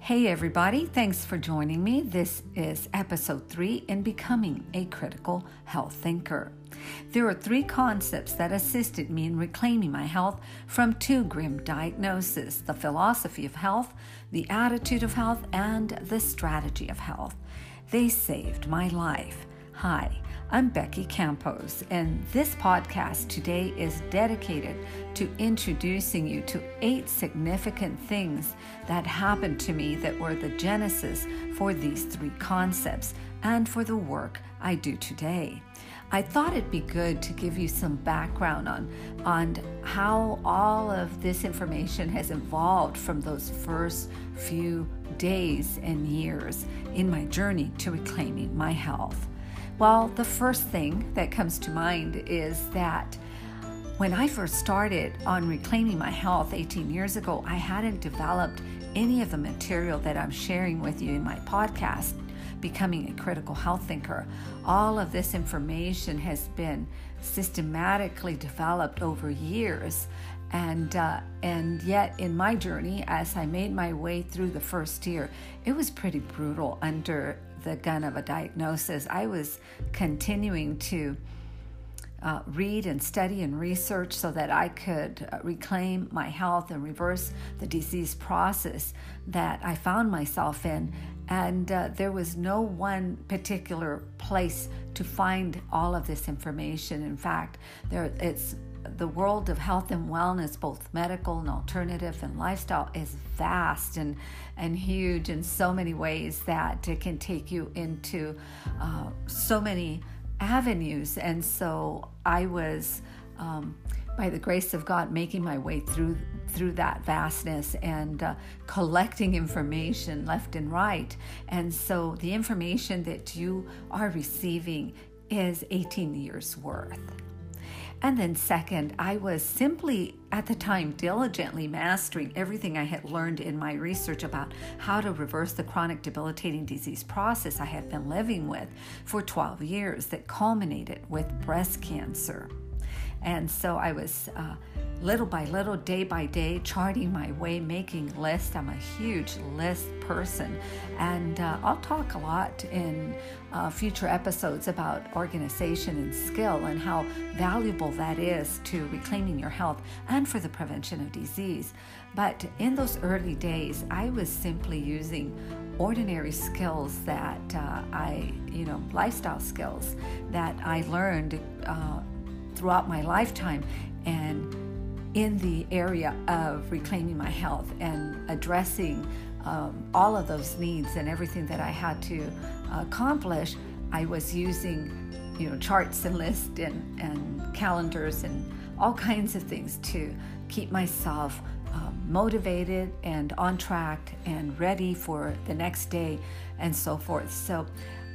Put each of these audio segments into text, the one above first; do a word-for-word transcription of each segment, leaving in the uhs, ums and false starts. Hey everybody, thanks for joining me. This is episode three in Becoming a Critical Health Thinker. There are three concepts that assisted me in reclaiming my health from two grim diagnoses: the philosophy of health, the attitude of health, and the strategy of health. They saved my life. Hi, I'm Becky Campos, and this podcast today is dedicated to introducing you to eight significant things that happened to me that were the genesis for these three concepts and for the work I do today. I thought it'd be good to give you some background on, on how all of this information has evolved from those first few days and years in my journey to reclaiming my health. Well, the first thing that comes to mind is that when I first started on reclaiming my health eighteen years ago, I hadn't developed any of the material that I'm sharing with you in my podcast, Becoming a Critical Health Thinker. All of this information has been systematically developed over years. And uh, and yet in my journey, as I made my way through the first year, it was pretty brutal under the gun of a diagnosis. I was continuing to uh, read and study and research so that I could uh, reclaim my health and reverse the disease process that I found myself in. And uh, there was no one particular place to find all of this information. In fact, there it's the world of health and wellness, both medical and alternative and lifestyle, is vast and and huge in so many ways that it can take you into uh, so many avenues. And so I was, um, by the grace of God, making my way through through that vastness and uh, collecting information left and right. And so the information that you are receiving is eighteen years worth. And then second, I was simply at the time diligently mastering everything I had learned in my research about how to reverse the chronic debilitating disease process I had been living with for twelve years that culminated with breast cancer. And so I was uh, little by little, day by day, charting my way, making lists. I'm a huge list person. And uh, I'll talk a lot in uh, future episodes about organization and skill and how valuable that is to reclaiming your health and for the prevention of disease. But in those early days, I was simply using ordinary skills that uh, I, you know, lifestyle skills that I learned uh, throughout my lifetime and in the area of reclaiming my health and addressing um, all of those needs and everything that I had to accomplish. I was using, you know, charts and lists and, and calendars and all kinds of things to keep myself um, motivated and on track and ready for the next day and so forth. So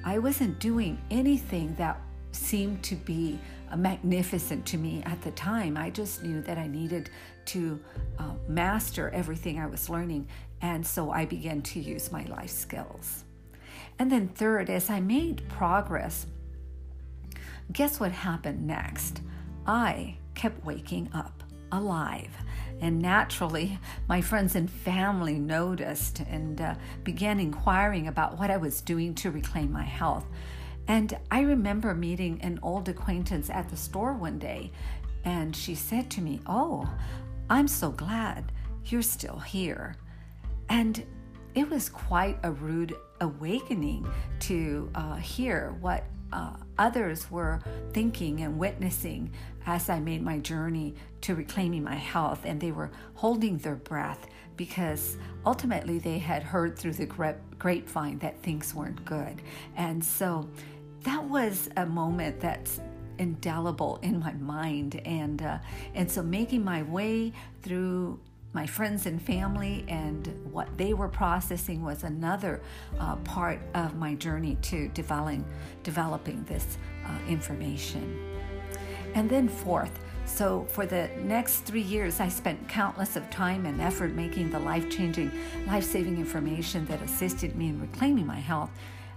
I wasn't doing anything that seemed to be magnificent to me at the time. I just knew that I needed to uh, master everything I was learning, and so I began to use my life skills. And then third, as I made progress, guess what happened next? I kept waking up alive. And naturally, my friends and family noticed and uh, began inquiring about what I was doing to reclaim my health. And I remember meeting an old acquaintance at the store one day, and she said to me, "Oh, I'm so glad you're still here." And it was quite a rude awakening to uh, hear what uh, others were thinking and witnessing as I made my journey to reclaiming my health, and they were holding their breath because ultimately they had heard through the grapevine that things weren't good. And so that was a moment that's indelible in my mind. And uh, and so making my way through my friends and family and what they were processing was another uh, part of my journey to developing, developing this uh, information. And then fourth, so for the next three years, I spent countless of time and effort making the life-changing, life-saving information that assisted me in reclaiming my health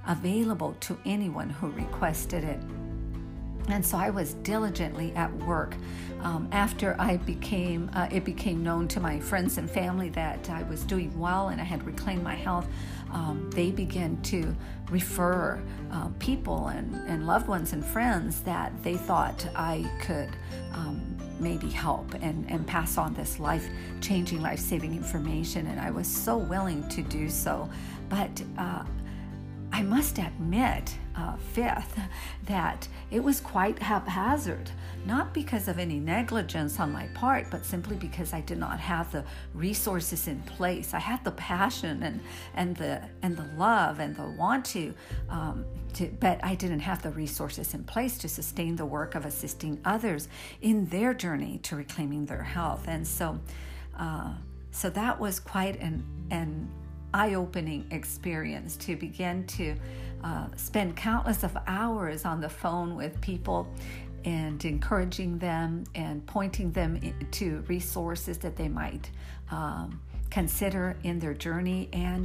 available to anyone who requested it. And so I was diligently at work. Um, after I became, uh, it became known to my friends and family that I was doing well and I had reclaimed my health, um, they began to refer uh, people and, and loved ones and friends that they thought I could um, maybe help and, and pass on this life-changing, life-saving information. And I was so willing to do so. But uh, I must admit, uh, fifth, that it was quite haphazard, not because of any negligence on my part, but simply because I did not have the resources in place. I had the passion and, and the and the love and the want to, um, to, but I didn't have the resources in place to sustain the work of assisting others in their journey to reclaiming their health. And so, uh, so that was quite an an. eye-opening experience to begin to uh, spend countless of hours on the phone with people and encouraging them and pointing them to resources that they might um, consider in their journey, and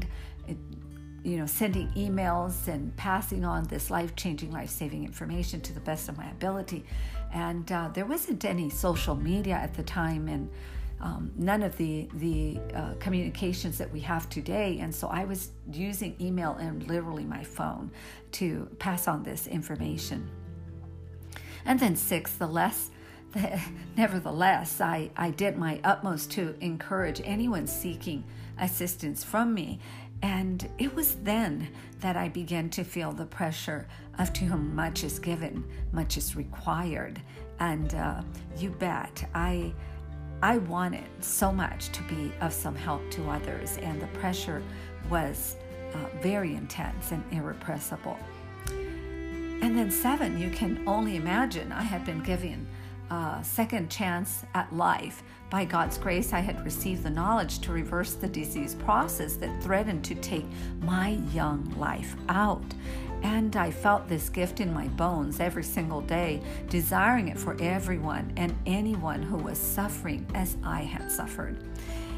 you know, sending emails and passing on this life-changing, life-saving information to the best of my ability. And uh, there wasn't any social media at the time, and Um, none of the the uh, communications that we have today. And so I was using email and literally my phone to pass on this information. And then six, the less, the, nevertheless, I, I did my utmost to encourage anyone seeking assistance from me. And it was then that I began to feel the pressure of to whom much is given, much is required. And uh, you bet, I... I wanted so much to be of some help to others, and the pressure was uh, very intense and irrepressible. And then seven, you can only imagine, I had been given a second chance at life. By God's grace, I had received the knowledge to reverse the disease process that threatened to take my young life out. And I felt this gift in my bones every single day, desiring it for everyone and anyone who was suffering as I had suffered.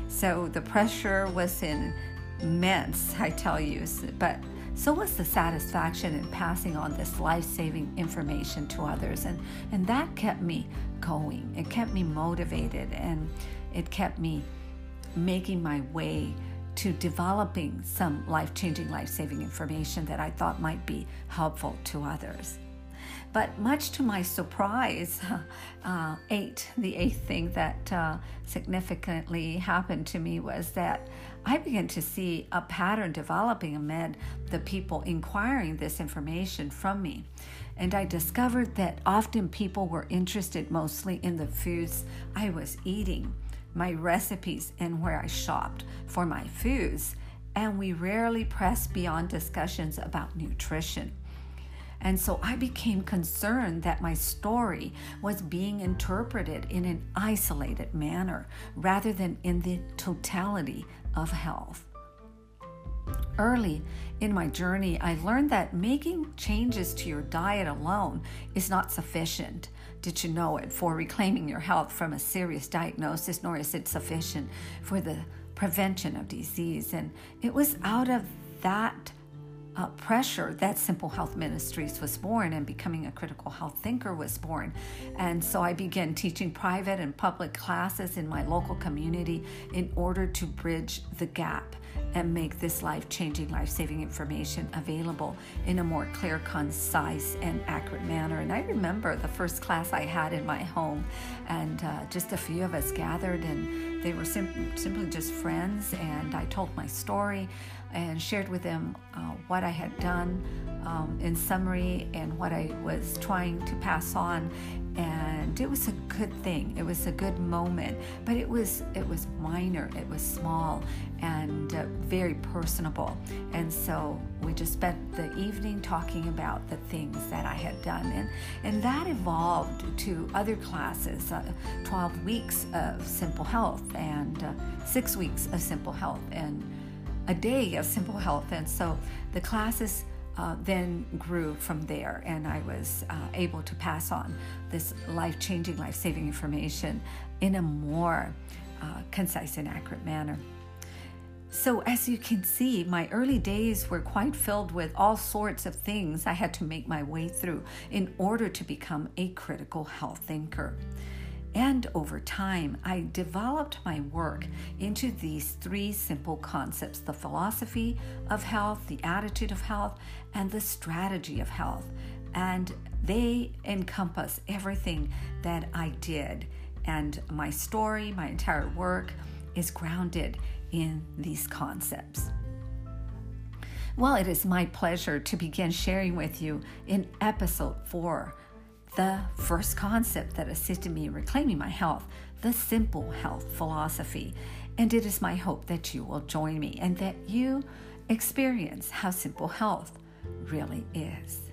So the pressure was immense, I tell you, but so was the satisfaction in passing on this life-saving information to others. And, and that kept me going. It kept me motivated, and it kept me making my way to developing some life-changing, life-saving information that I thought might be helpful to others. But much to my surprise, uh, eight, the eighth thing that uh, significantly happened to me was that I began to see a pattern developing amid the people inquiring this information from me. And I discovered that often people were interested mostly in the foods I was eating, my recipes, and where I shopped for my foods, and we rarely pressed beyond discussions about nutrition. And so I became concerned that my story was being interpreted in an isolated manner rather than in the totality of health. Early in my journey, I learned that making changes to your diet alone is not sufficient. Did you know it? For reclaiming your health from a serious diagnosis, nor is it sufficient for the prevention of disease. And it was out of that uh, pressure that Simple Health Ministries was born, and Becoming a Critical Health Thinker was born. And so I began teaching private and public classes in my local community in order to bridge the gap and make this life-changing, life-saving information available in a more clear, concise, and accurate manner. And I remember the first class I had in my home, and uh, just a few of us gathered, and they were sim- simply just friends, and I told my story and shared with them uh, what I had done um, in summary and what I was trying to pass on. And it was a good thing. It was a good moment, but it was it was minor. It was small and uh, very personable. And so we just spent the evening talking about the things that I had done, and and that evolved to other classes, uh, twelve weeks of Simple Health and uh, six weeks of Simple Health and a day of Simple Health. And so the classes Uh, then grew from there, and I was uh, able to pass on this life-changing, life-saving information in a more uh, concise and accurate manner. So as you can see, my early days were quite filled with all sorts of things I had to make my way through in order to become a critical health thinker. And over time, I developed my work into these three simple concepts: the philosophy of health, the attitude of health, and the strategy of health. And they encompass everything that I did. And my story, my entire work is grounded in these concepts. Well, it is my pleasure to begin sharing with you in episode four, the first concept that assisted me in reclaiming my health, the simple health philosophy. And it is my hope that you will join me and that you experience how simple health really is.